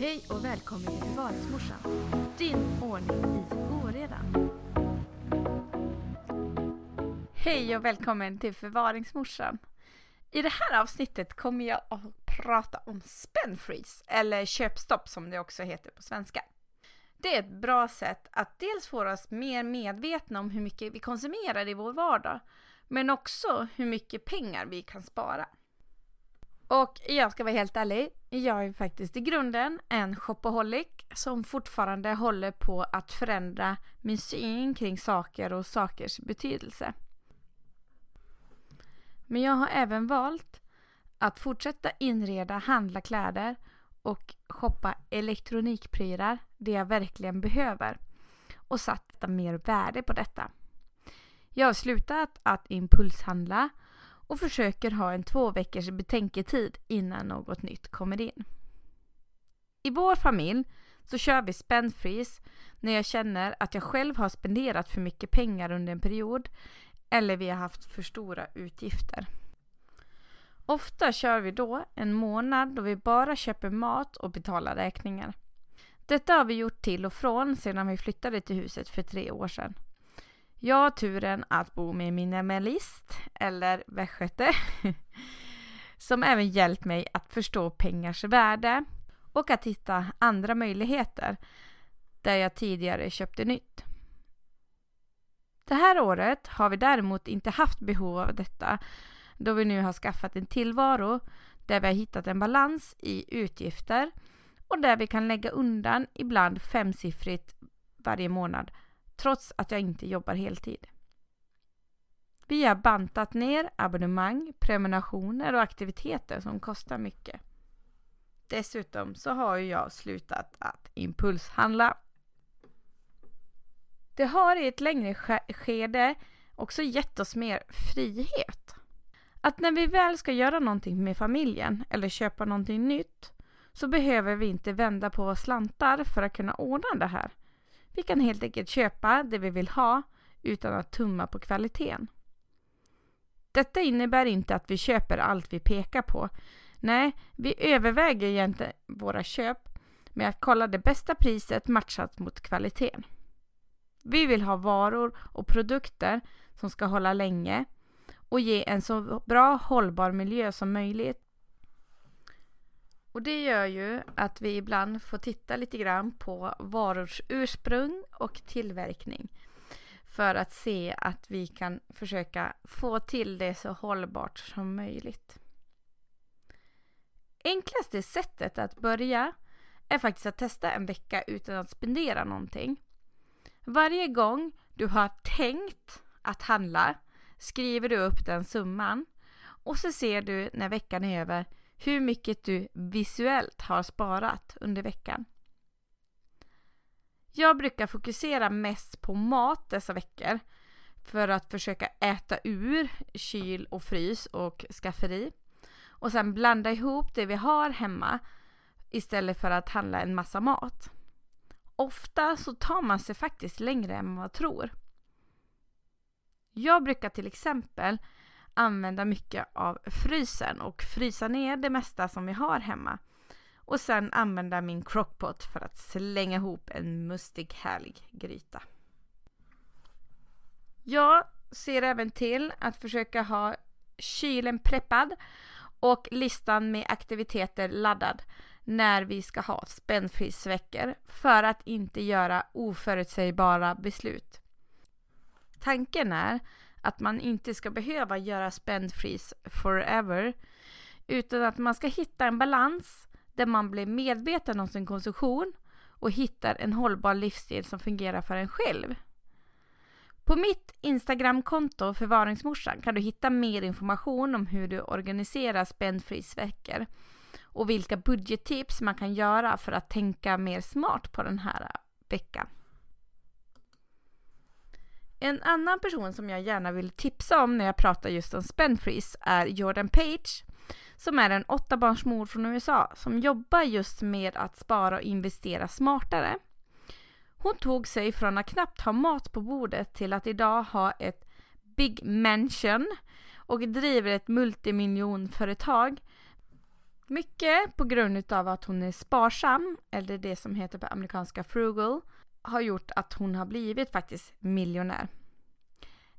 Hej och välkommen till förvaringsmorsan. Din ordning i oredan. Hej och välkommen till förvaringsmorsan. I det här avsnittet kommer jag att prata om spendfreeze, eller köpstopp som det också heter på svenska. Det är ett bra sätt att dels få oss mer medvetna om hur mycket vi konsumerar i vår vardag, men också hur mycket pengar vi kan spara. Och jag ska vara helt ärlig, jag är faktiskt i grunden en shopaholic som fortfarande håller på att förändra min syn kring saker och sakers betydelse. Men jag har även valt att fortsätta inreda, handla kläder och shoppa elektronikprylar, det jag verkligen behöver, och satsa mer värde på detta. Jag har slutat att impulshandla och försöker ha en 2 veckors betänketid innan något nytt kommer in. I vår familj så kör vi spendfreeze när jag känner att jag själv har spenderat för mycket pengar under en period eller vi har haft för stora utgifter. Ofta kör vi då en månad då vi bara köper mat och betalar räkningar. Detta har vi gjort till och från sedan vi flyttade till huset för 3 år sedan. Jag har turen att bo med minimalist, eller västgöte, som även hjälpt mig att förstå pengars värde och att hitta andra möjligheter där jag tidigare köpte nytt. Det här året har vi däremot inte haft behov av detta, då vi nu har skaffat en tillvaro där vi har hittat en balans i utgifter och där vi kan lägga undan ibland 5-siffrigt varje månad, trots att jag inte jobbar heltid. Vi har bantat ner abonnemang, prenumerationer och aktiviteter som kostar mycket. Dessutom så har jag slutat att impulshandla. Det har i ett längre skede också gett oss mer frihet. Att när vi väl ska göra någonting med familjen eller köpa någonting nytt så behöver vi inte vända på slantar för att kunna ordna det här. Vi kan helt enkelt köpa det vi vill ha utan att tumma på kvaliteten. Detta innebär inte att vi köper allt vi pekar på. Nej, vi överväger egentligen våra köp med att kolla det bästa priset matchat mot kvaliteten. Vi vill ha varor och produkter som ska hålla länge och ge en så bra hållbar miljö som möjligt. Och det gör ju att vi ibland får titta lite grann på varors ursprung och tillverkning för att se att vi kan försöka få till det så hållbart som möjligt. Enklaste sättet att börja är faktiskt att testa en vecka utan att spendera någonting. Varje gång du har tänkt att handla skriver du upp den summan och så ser du när veckan är över hur mycket du visuellt har sparat under veckan. Jag brukar fokusera mest på mat dessa veckor för att försöka äta ur kyl och frys och skafferi och sen blanda ihop det vi har hemma istället för att handla en massa mat. Ofta så tar man sig faktiskt längre än man tror. Jag brukar till exempel använda mycket av frysen och frysa ner det mesta som vi har hemma. Och sen använda min crockpot för att slänga ihop en mustig härlig gryta. Jag ser även till att försöka ha kylen preppad och listan med aktiviteter laddad när vi ska ha spendfri-veckor för att inte göra oförutsägbara beslut. Tanken är att man inte ska behöva göra spendfreeze forever utan att man ska hitta en balans där man blir medveten om sin konsumtion och hittar en hållbar livsstil som fungerar för en själv. På mitt Instagramkonto förvaringsmorsan kan du hitta mer information om hur du organiserar spendfreeze-veckor och vilka budgettips man kan göra för att tänka mer smart på den här veckan. En annan person som jag gärna vill tipsa om när jag pratar just om spendfreeze är Jordan Page, som är en 8-barnsmor från USA som jobbar just med att spara och investera smartare. Hon tog sig från att knappt ha mat på bordet till att idag ha ett big mansion och driver ett multimiljonföretag Mycket på grund utav att hon är sparsam, eller det som heter på amerikanska frugal, har gjort att hon har blivit faktiskt miljonär.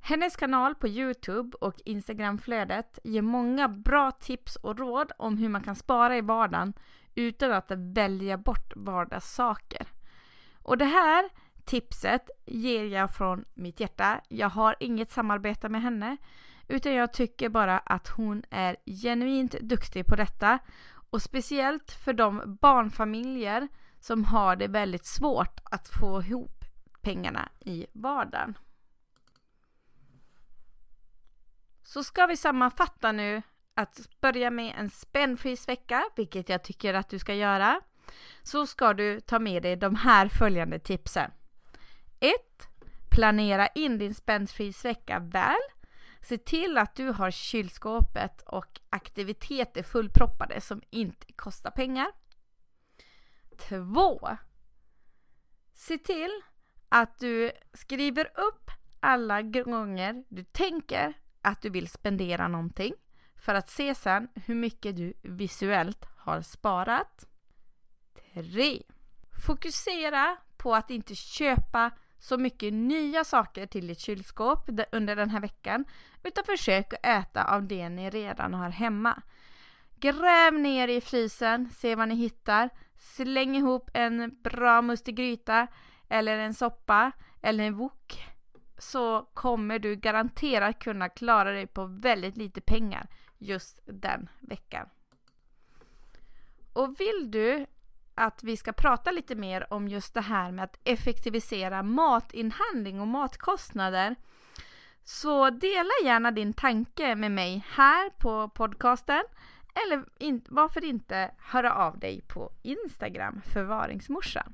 Hennes kanal på YouTube och Instagramflödet ger många bra tips och råd om hur man kan spara i vardagen utan att välja bort vardagssaker. Och det här tipset ger jag från mitt hjärta. Jag har inget samarbete med henne, utan jag tycker bara att hon är genuint duktig på detta. Och speciellt för de barnfamiljer som har det väldigt svårt att få ihop pengarna i vardagen. Så ska vi sammanfatta nu att börja med en spendfreeze-vecka, vilket jag tycker att du ska göra. Så ska du ta med dig de här följande tipsen. 1. Planera in din spendfreeze-vecka väl. Se till att du har kylskåpet och aktiviteter fullproppade som inte kostar pengar. 2. Se till att du skriver upp alla gånger du tänker att du vill spendera någonting, för att se sen hur mycket du visuellt har sparat. 3. Fokusera på att inte köpa så mycket nya saker till ditt kylskåp under den här veckan, utan försök att äta av det ni redan har hemma. Gräv ner i frysen, se vad ni hittar, släng ihop en bra mustig gryta eller en soppa eller en wok, så kommer du garanterat kunna klara dig på väldigt lite pengar just den veckan. Och vill du att vi ska prata lite mer om just det här med att effektivisera matinhandling och matkostnader, så dela gärna din tanke med mig här på podcasten, eller varför inte höra av dig på Instagram, förvaringsmorsan.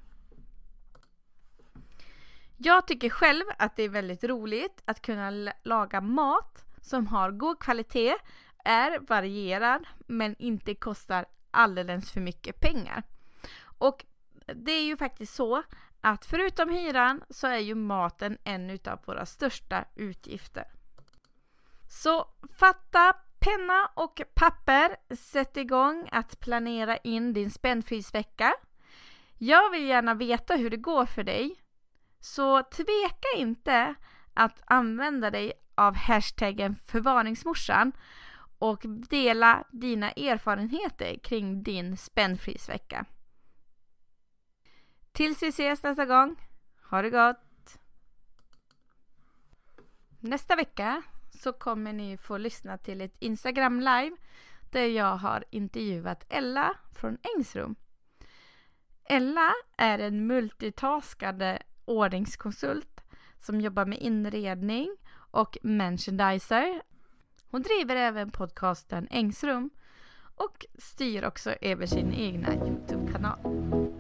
Jag tycker själv att det är väldigt roligt att kunna laga mat som har god kvalitet, är varierad men inte kostar alldeles för mycket pengar. Och det är ju faktiskt så att förutom hyran så är ju maten en utav våra största utgifter. Så fatta penna och papper, sätt igång att planera in din spendfreeze-vecka. Jag vill gärna veta hur det går för dig, så tveka inte att använda dig av hashtaggen förvaringsmorsan och dela dina erfarenheter kring din spendfreeze-vecka. Tills vi ses nästa gång. Ha det gott! Nästa vecka så kommer ni få lyssna till ett Instagram live där jag har intervjuat Ella från Ängsrum. Ella är en multitaskande ordningskonsult som jobbar med inredning och merchandiser. Hon driver även podcasten Ängsrum och styr också över sin egna YouTube-kanal.